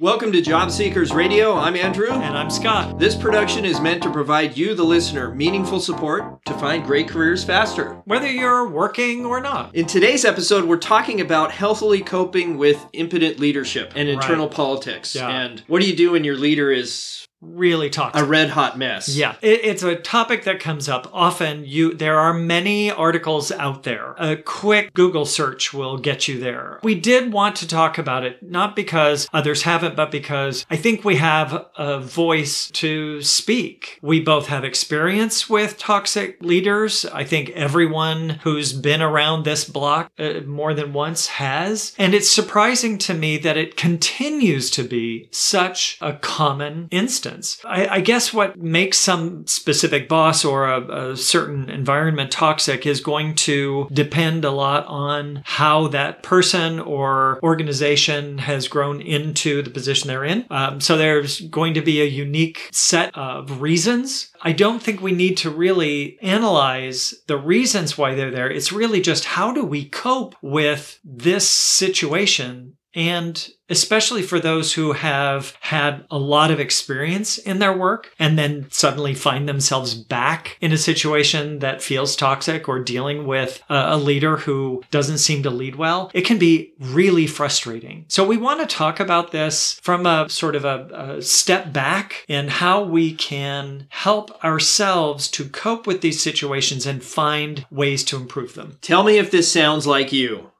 Welcome to Job Seekers Radio. I'm Andrew. And I'm Scott. This production is meant to provide you, the listener, meaningful support to find great careers faster, whether you're working or not. In today's episode, we're talking about healthily coping with impotent leadership and internal politics. Yeah. And what do you do when your leader is really toxic, a red hot mess? Yeah, it's a topic that comes up often. There are many articles out there. A quick Google search will get you there. We did want to talk about it, not because others haven't, but because I think we have a voice to speak. We both have experience with toxic leaders. I think everyone who's been around this block more than once has, and it's surprising to me that it continues to be such a common instance. I guess what makes some specific boss or a certain environment toxic is going to depend a lot on how that person or organization has grown into the position they're in. So there's going to be a unique set of reasons. I don't think we need to really analyze the reasons why they're there. It's really just, how do we cope with this situation? And especially for those who have had a lot of experience in their work and then suddenly find themselves back in a situation that feels toxic or dealing with a leader who doesn't seem to lead well, it can be really frustrating. So we want to talk about this from a sort of a step back in how we can help ourselves to cope with these situations and find ways to improve them. Tell me if this sounds like you.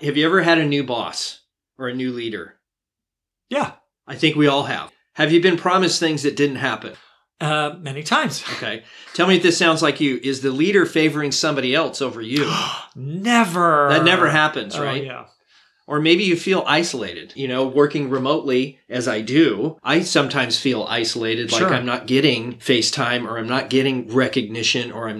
Have you ever had a new boss? Or a new leader? Yeah. I think we all have. Have you been promised things that didn't happen? Many times. Okay. Tell me if this sounds like you. Is the leader favoring somebody else over you? Never. That never happens, right? Yeah. Or maybe you feel isolated. You know, working remotely, as I do, I sometimes feel isolated, like I'm not getting FaceTime or I'm not getting recognition or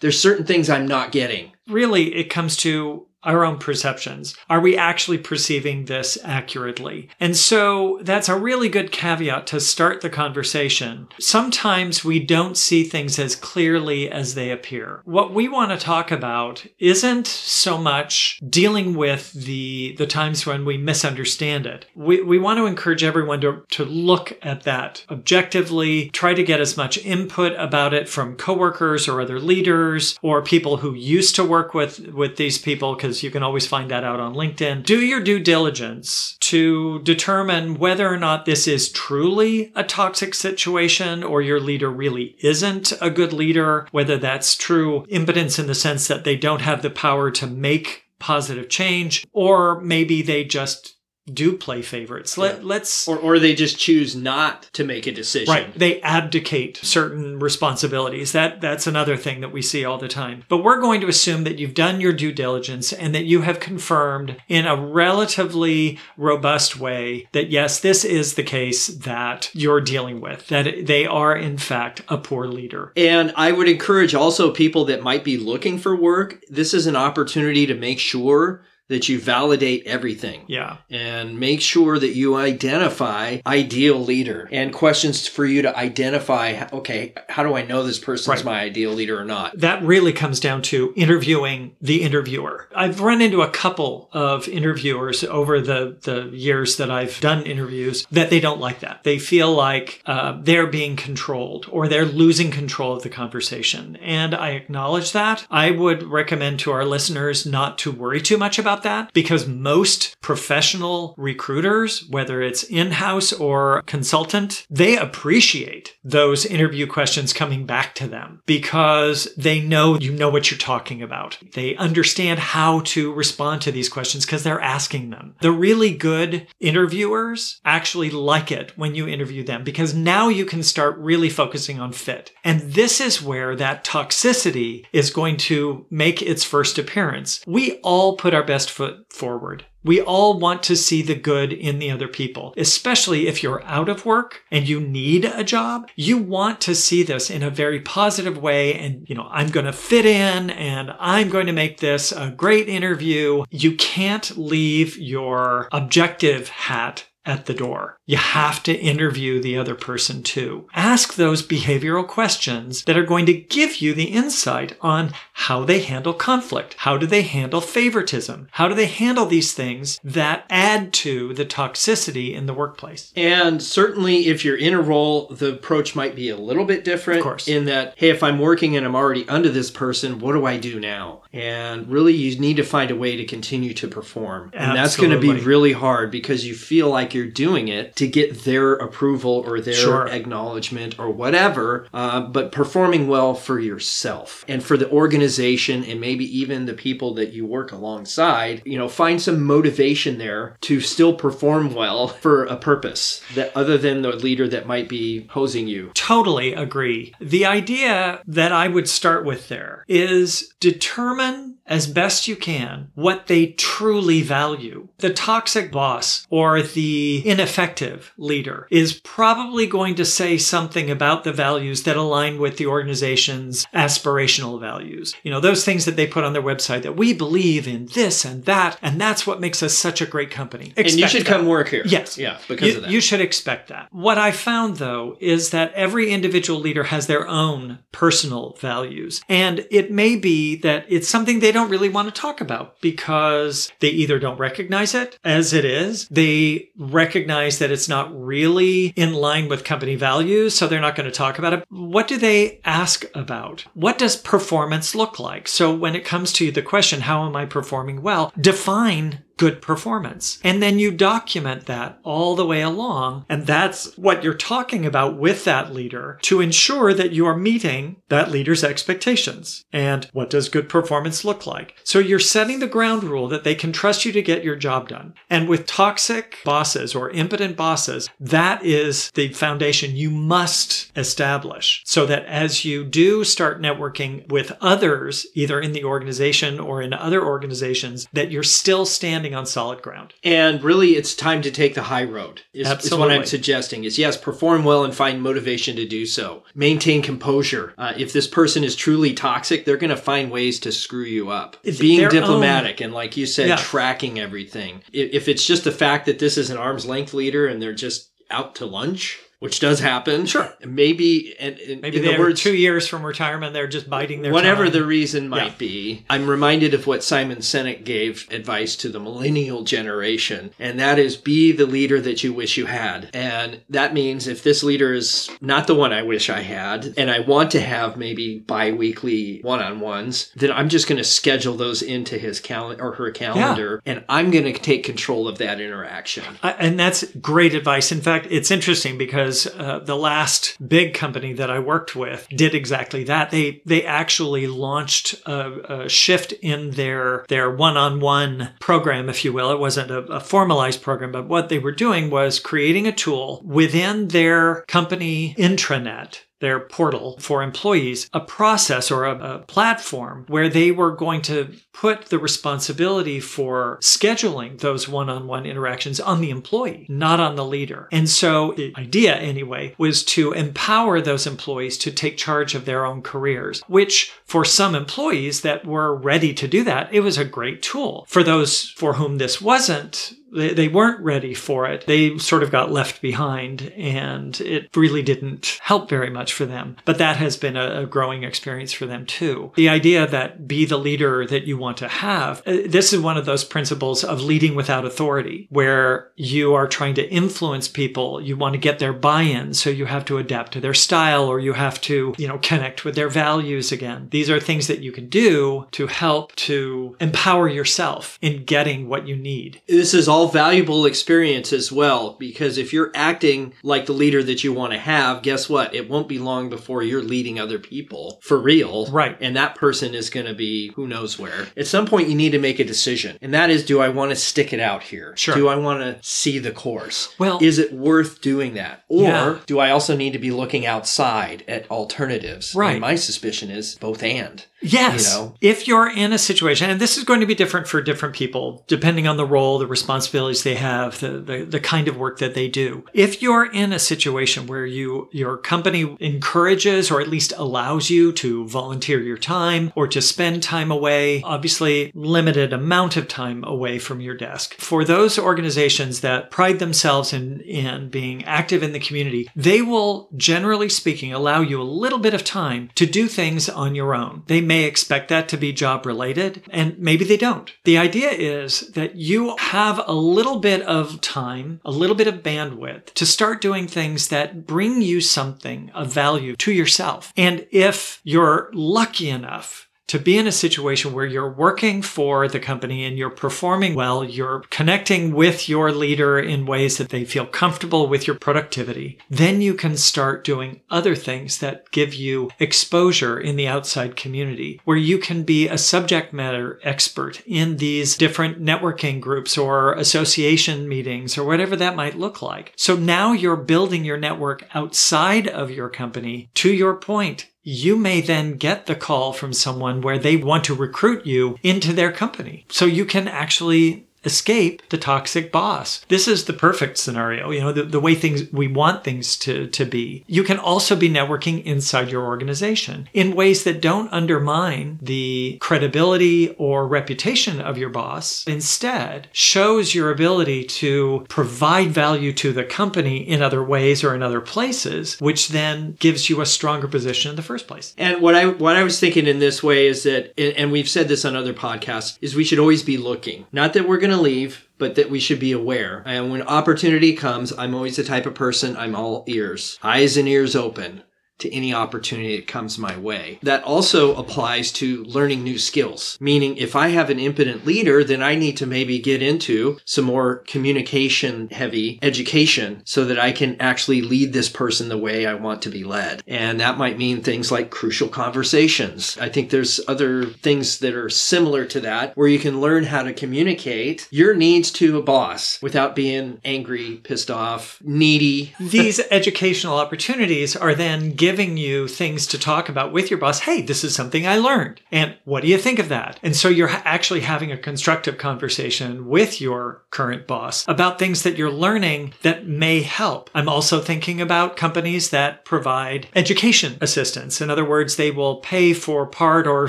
there's certain things I'm not getting. Really, it comes to our own perceptions. Are we actually perceiving this accurately? And so that's a really good caveat to start the conversation. Sometimes we don't see things as clearly as they appear. What we want to talk about isn't so much dealing with the times when we misunderstand it. We want to encourage everyone to look at that objectively, try to get as much input about it from coworkers or other leaders or people who used to work with these people, because you can always find that out on LinkedIn. Do your due diligence to determine whether or not this is truly a toxic situation or your leader really isn't a good leader, whether that's true impotence in the sense that they don't have the power to make positive change, or maybe they just do play favorites. Or they just choose not to make a decision. Right. They abdicate certain responsibilities. That's another thing that we see all the time. But we're going to assume that you've done your due diligence and that you have confirmed in a relatively robust way that, yes, this is the case that you're dealing with, that they are, in fact, a poor leader. And I would encourage also people that might be looking for work, this is an opportunity to make sure that you validate everything. Yeah. And make sure that you identify ideal leader and questions for you to identify, okay, how do I know this person's my ideal leader or not? That really comes down to interviewing the interviewer. I've run into a couple of interviewers over the years that I've done interviews that they don't like that. They feel like they're being controlled or they're losing control of the conversation. And I acknowledge that. I would recommend to our listeners not to worry too much about that, because most professional recruiters, whether it's in-house or consultant, they appreciate those interview questions coming back to them because they know you know what you're talking about. They understand how to respond to these questions because they're asking them. The really good interviewers actually like it when you interview them because now you can start really focusing on fit. And this is where that toxicity is going to make its first appearance. We all put our best foot forward. We all want to see the good in the other people, especially if you're out of work and you need a job. You want to see this in a very positive way. And, I'm going to fit in and I'm going to make this a great interview. You can't leave your objective hat at the door. You have to interview the other person too. Ask those behavioral questions that are going to give you the insight on how they handle conflict. How do they handle favoritism? How do they handle these things that add to the toxicity in the workplace? And certainly if you're in a role, the approach might be a little bit different. Of course. In that, hey, if I'm working and I'm already under this person, what do I do now? And really you need to find a way to continue to perform. And Absolutely. That's going to be really hard because you feel like you're doing it to get their approval or their Sure. acknowledgement or whatever, but performing well for yourself and for the organization and maybe even the people that you work alongside, you know, find some motivation there to still perform well for a purpose that other than the leader that might be hosing you. Totally agree. The idea that I would start with there is determine as best you can what they truly value. The toxic boss or the ineffective leader is probably going to say something about the values that align with the organization's aspirational values. You know, those things that they put on their website that we believe in this and that's what makes us such a great company. Expect and you should that. Come work here. Yes. Yeah, because of that. You should expect that. What I found though is that every individual leader has their own personal values. And it may be that it's something they don't really want to talk about because they either don't recognize it as it is, they recognize that it's not really in line with company values, so they're not going to talk about it. What do they ask about? What does performance look like? So when it comes to the question, how am I performing well? Define good performance. And then you document that all the way along. And that's what you're talking about with that leader to ensure that you are meeting that leader's expectations. And what does good performance look like? So you're setting the ground rule that they can trust you to get your job done. And with toxic bosses or impotent bosses, that is the foundation you must establish so that as you do start networking with others, either in the organization or in other organizations, that you're still standing on solid ground. And really, it's time to take the high road is what I'm suggesting is, yes, perform well and find motivation to do so. Maintain composure. If this person is truly toxic, they're going to find ways to screw you up. It's being diplomatic and, like you said, tracking everything. If it's just the fact that this is an arm's length leader and they're just out to lunch, which does happen. Sure. Maybe they're 2 years from retirement. They're just biding their time. Whatever the reason might be. I'm reminded of what Simon Sinek gave advice to the millennial generation. And that is be the leader that you wish you had. And that means if this leader is not the one I wish I had, and I want to have maybe bi-weekly one-on-ones, then I'm just going to schedule those into his calendar or her calendar. Yeah. And I'm going to take control of that interaction. And that's great advice. In fact, it's interesting because the last big company that I worked with did exactly that. They actually launched a shift in their one-on-one program, if you will. It wasn't a formalized program, but what they were doing was creating a tool within their company intranet, their portal for employees, a process or a platform where they were going to put the responsibility for scheduling those one-on-one interactions on the employee, not on the leader. And so the idea, anyway, was to empower those employees to take charge of their own careers, which for some employees that were ready to do that, it was a great tool. For those for whom this wasn't, they weren't ready for it. They sort of got left behind and it really didn't help very much for them. But that has been a growing experience for them too. The idea that be the leader that you want to have, this is one of those principles of leading without authority, where you are trying to influence people. You want to get their buy-in, so you have to adapt to their style or you have to, connect with their values again. These are things that you can do to help to empower yourself in getting what you need. This is all valuable experience as well, because if you're acting like the leader that you want to have, guess what? It won't be long before you're leading other people for real. Right. And that person is going to be who knows where. At some point, you need to make a decision. And that is, do I want to stick it out here? Sure. Do I want to see the course? Well, is it worth doing that? Or do I also need to be looking outside at alternatives? Right. And my suspicion is both and. Yes. If you're in a situation, and this is going to be different for different people, depending on the role, the responsibility, responsibilities they have, the kind of work that they do. If you're in a situation where your company encourages or at least allows you to volunteer your time or to spend time away, obviously limited amount of time away from your desk. For those organizations that pride themselves in being active in the community, they will, generally speaking, allow you a little bit of time to do things on your own. They may expect that to be job related, and maybe they don't. The idea is that you have a little bit of time, a little bit of bandwidth to start doing things that bring you something of value to yourself. And if you're lucky enough to be in a situation where you're working for the company and you're performing well, you're connecting with your leader in ways that they feel comfortable with your productivity, then you can start doing other things that give you exposure in the outside community, where you can be a subject matter expert in these different networking groups or association meetings or whatever that might look like. So now you're building your network outside of your company. To your point, you may then get the call from someone where they want to recruit you into their company. So you can actually escape the toxic boss. This is the perfect scenario, the way things we want things to be. You can also be networking inside your organization in ways that don't undermine the credibility or reputation of your boss. Instead, shows your ability to provide value to the company in other ways or in other places, which then gives you a stronger position in the first place. And what I was thinking in this way is that, and we've said this on other podcasts, is we should always be looking. Not that we're going to leave, but that we should be aware. And when opportunity comes, I'm always the type of person, I'm all ears, eyes and ears open to any opportunity that comes my way. That also applies to learning new skills, meaning if I have an impotent leader, then I need to maybe get into some more communication-heavy education so that I can actually lead this person the way I want to be led. And that might mean things like crucial conversations. I think there's other things that are similar to that, where you can learn how to communicate your needs to a boss without being angry, pissed off, needy. These educational opportunities are then giving you things to talk about with your boss. Hey, this is something I learned. And what do you think of that? And so you're actually having a constructive conversation with your current boss about things that you're learning that may help. I'm also thinking about companies that provide education assistance. In other words, they will pay for part or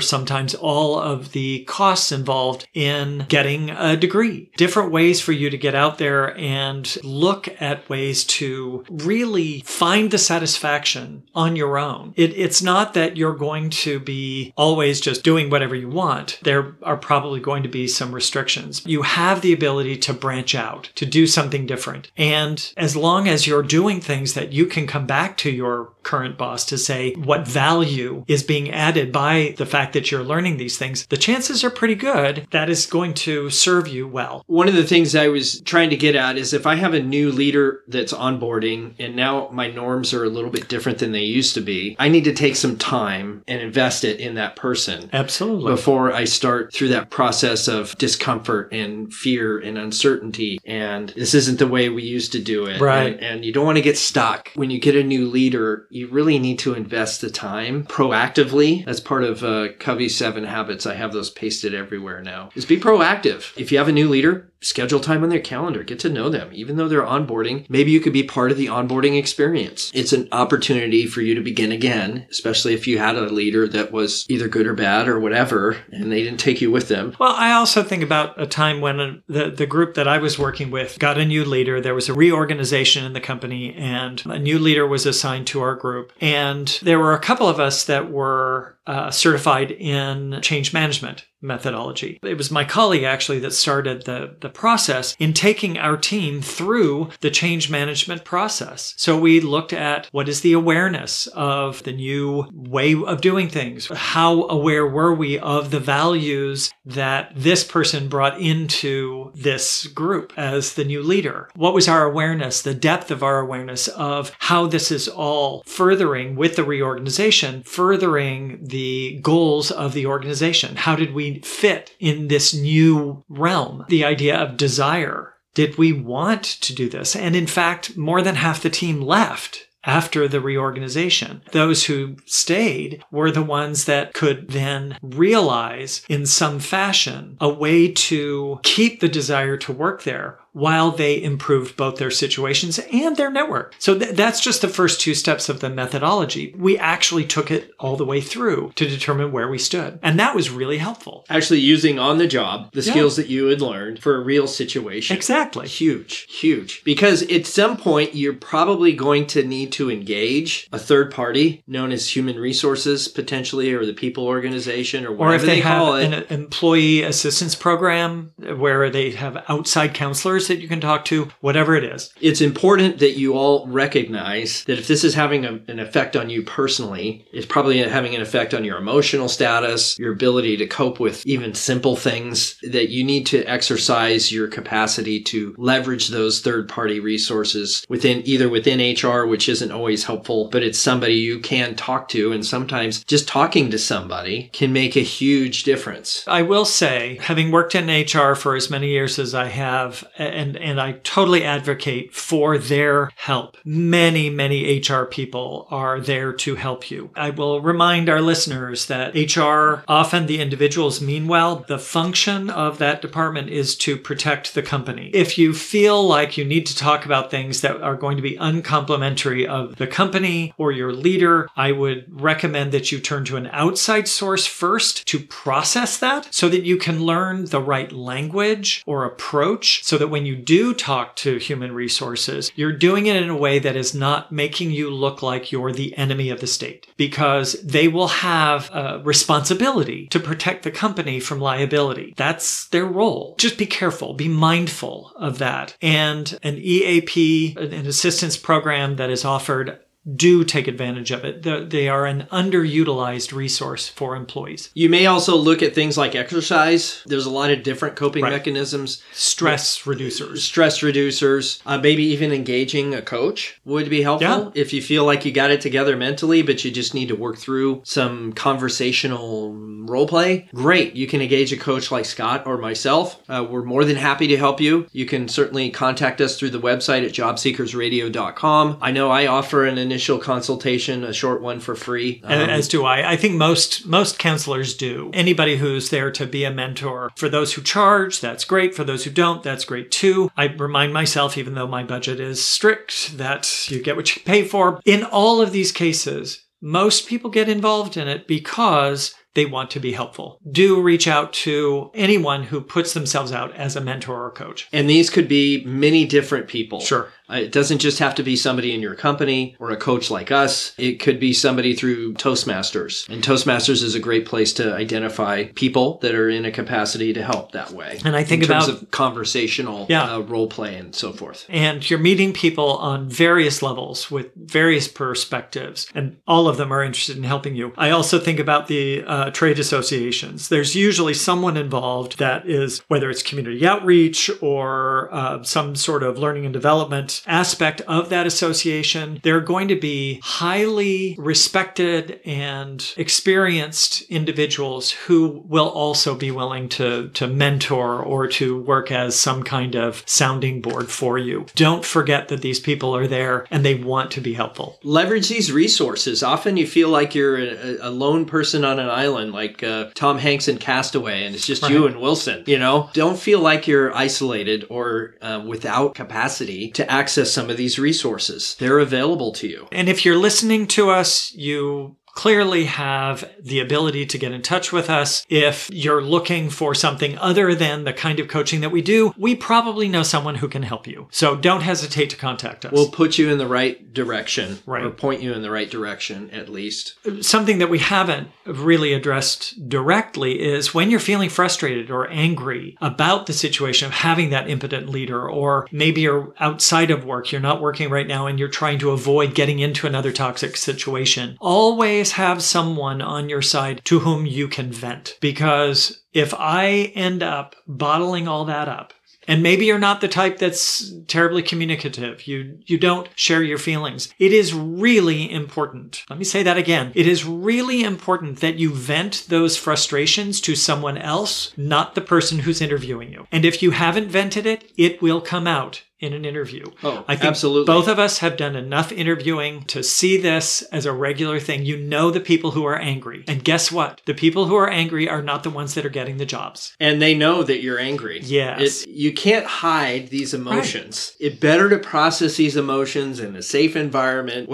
sometimes all of the costs involved in getting a degree. Different ways for you to get out there and look at ways to really find the satisfaction on your own. It's not that you're going to be always just doing whatever you want. There are probably going to be some restrictions. You have the ability to branch out, to do something different. And as long as you're doing things that you can come back to your current boss to say what value is being added by the fact that you're learning these things, the chances are pretty good that is going to serve you well. One of the things I was trying to get at is if I have a new leader that's onboarding and now my norms are a little bit different than they used to be, I need to take some time and invest it in that person. Absolutely. Before I start through that process of discomfort and fear and uncertainty and this isn't the way we used to do it. Right. And you don't want to get stuck. When you get a new leader, you really need to invest the time proactively. That's part of Covey's 7 habits. I have those pasted everywhere now. Is be proactive. If you have a new leader, schedule time on their calendar. Get to know them. Even though they're onboarding, maybe you could be part of the onboarding experience. It's an opportunity for you to begin again, especially if you had a leader that was either good or bad or whatever, and they didn't take you with them. Well, I also think about a time when the group that I was working with got a new leader. There was a reorganization in the company, and a new leader was assigned to our group. And there were a couple of us that were certified in change management methodology. It was my colleague actually that started the process in taking our team through the change management process. So we looked at what is the awareness of the new way of doing things? How aware were we of the values that this person brought into this group as the new leader? What was our awareness, the depth of our awareness of how this is all furthering with the reorganization, furthering the goals of the organization? How did we fit in this new realm? The idea of desire. Did we want to do this? And in fact, more than half the team left after the reorganization. Those who stayed were the ones that could then realize in some fashion a way to keep the desire to work there while they improved both their situations and their network. So that's just the first two steps of the methodology. We actually took it all the way through to determine where we stood. And that was really helpful. Actually using on the job the skills that you had learned for a real situation. Exactly. Huge, huge. Because at some point, you're probably going to need to engage a third party known as human resources, potentially, or the people organization, or whatever they call it. Or if they have an employee assistance program where they have outside counselors that you can talk to, whatever it is. It's important that you all recognize that if this is having an effect on you personally, it's probably having an effect on your emotional status, your ability to cope with even simple things, that you need to exercise your capacity to leverage those third-party resources within HR, which isn't always helpful, but it's somebody you can talk to. And sometimes just talking to somebody can make a huge difference. I will say, having worked in HR for as many years as I have, and I totally advocate for their help. Many, many HR people are there to help you. I will remind our listeners that HR, often the individuals mean well. The function of that department is to protect the company. If you feel like you need to talk about things that are going to be uncomplimentary of the company or your leader, I would recommend that you turn to an outside source first to process that so that you can learn the right language or approach so that when you do talk to human resources, you're doing it in a way that is not making you look like you're the enemy of the state, because they will have a responsibility to protect the company from liability. That's their role. Just be careful, be mindful of that. And an EAP, an assistance program that is offered, do take advantage of it. They are an underutilized resource for employees. You may also look at things like exercise. There's a lot of different coping mechanisms. Stress reducers. Maybe even engaging a coach would be helpful if you feel like you got it together mentally, but you just need to work through some conversational role play. Great. You can engage a coach like Scott or myself. We're more than happy to help you. You can certainly contact us through the website at jobseekersradio.com. I know I offer an initial consultation, a short one for free. As do I. I think most counselors do. Anybody who's there to be a mentor. For those who charge, that's great. For those who don't, that's great too. I remind myself, even though my budget is strict, that you get what you pay for. In all of these cases, most people get involved in it because they want to be helpful. Do reach out to anyone who puts themselves out as a mentor or coach. And these could be many different people. Sure. It doesn't just have to be somebody in your company or a coach like us. It could be somebody through Toastmasters. And Toastmasters is a great place to identify people that are in a capacity to help that way. And I think about in terms of conversational role play and so forth. And you're meeting people on various levels with various perspectives. And all of them are interested in helping you. I also think about the trade associations. There's usually someone involved that is, whether it's community outreach or some sort of learning and development aspect of that association, they're going to be highly respected and experienced individuals who will also be willing to mentor or to work as some kind of sounding board for you. Don't forget that these people are there and they want to be helpful. Leverage these resources. Often you feel like you're a lone person on an island. Like Tom Hanks in Castaway, and it's just you and Wilson, you know? Don't feel like you're isolated or without capacity to access some of these resources. They're available to you. And if you're listening to us, you clearly have the ability to get in touch with us. If you're looking for something other than the kind of coaching that we do, we probably know someone who can help you. So don't hesitate to contact us. We'll put you in the right direction, or point you in the right direction at least. Something that we haven't really addressed directly is when you're feeling frustrated or angry about the situation of having that impotent leader, or maybe you're outside of work, you're not working right now, and you're trying to avoid getting into another toxic situation. Always have someone on your side to whom you can vent. Because if I end up bottling all that up, and maybe you're not the type that's terribly communicative, you don't share your feelings, it is really important. Let me say that again. It is really important that you vent those frustrations to someone else, not the person who's interviewing you. And if you haven't vented it, it will come out in an interview. Oh, I think absolutely. Both of us have done enough interviewing to see this as a regular thing. You know the people who are angry. And guess what? The people who are angry are not the ones that are getting the jobs. And they know that you're angry. Yes. You can't hide these emotions. Right. It's better to process these emotions in a safe environment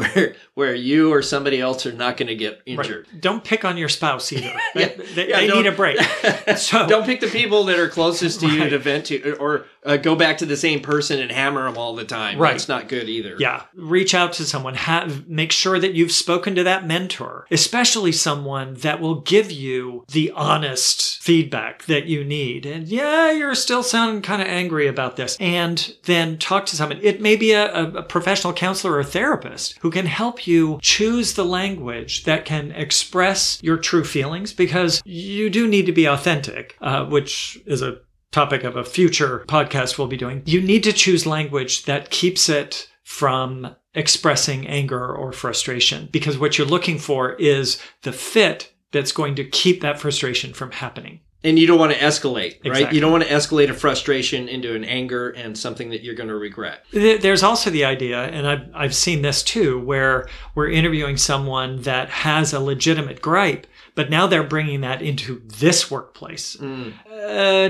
where you or somebody else are not going to get injured. Right. Don't pick on your spouse either. They need a break. So don't pick the people that are closest to you to vent to, or go back to the same person and hammer them all the time. Right. That's not good either. Yeah. Reach out to someone. Make sure that you've spoken to that mentor, especially someone that will give you the honest feedback that you need. And yeah, you're still sounding kind of angry about this. And then talk to someone. It may be a professional counselor or therapist who can help you choose the language that can express your true feelings, because you do need to be authentic, which is a topic of a future podcast we'll be doing. You need to choose language that keeps it from expressing anger or frustration, because what you're looking for is the fit that's going to keep that frustration from happening. And you don't want to escalate, right? Exactly. You don't want to escalate a frustration into an anger and something that you're going to regret. There's also the idea, and I've seen this too, where we're interviewing someone that has a legitimate gripe, but now they're bringing that into this workplace. Mm.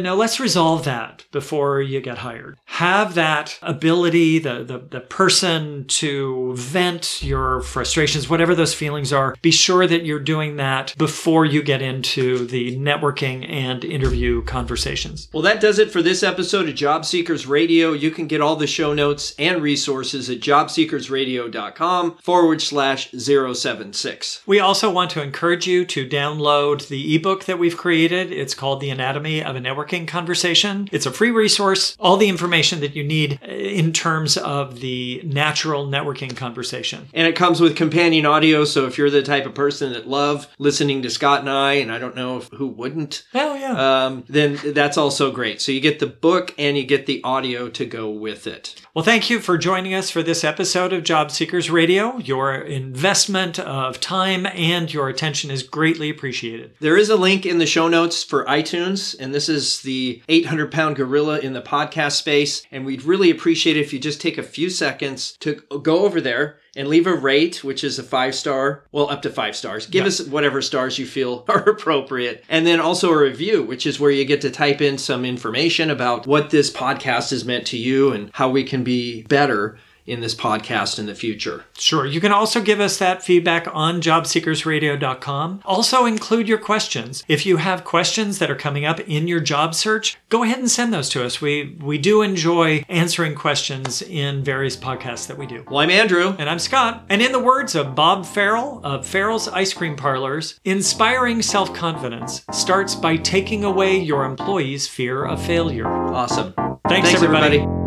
No, let's resolve that before you get hired. Have that ability, the person to vent your frustrations, whatever those feelings are. Be sure that you're doing that before you get into the networking and interview conversations. Well, that does it for this episode of Job Seekers Radio. You can get all the show notes and resources at jobseekersradio.com/076. We also want to encourage you to download the ebook that we've created. It's called The Anatomy of a Networking Conversation. It's a free resource, all the information that you need in terms of the natural networking conversation. And it comes with companion audio, so if you're the type of person that love listening to Scott and I don't know who wouldn't, then that's also great. So you get the book and you get the audio to go with it. Well, thank you for joining us for this episode of Job Seekers Radio. Your investment of time and your attention is greatly appreciated. There is a link in the show notes for iTunes, and this is the 800-pound gorilla in the podcast space. And we'd really appreciate it if you just take a few seconds to go over there and leave a rate, which is a 5-star, well, up to 5 stars. Give us whatever stars you feel are appropriate. And then also a review, which is where you get to type in some information about what this podcast has meant to you and how we can be better in this podcast in the future. Sure. You can also give us that feedback on jobseekersradio.com. Also include your questions. If you have questions that are coming up in your job search, go ahead and send those to us. We do enjoy answering questions in various podcasts that we do. Well, I'm Andrew. And I'm Scott. And in the words of Bob Farrell of Farrell's Ice Cream Parlors, inspiring self-confidence starts by taking away your employees' fear of failure. Awesome. Thanks everybody.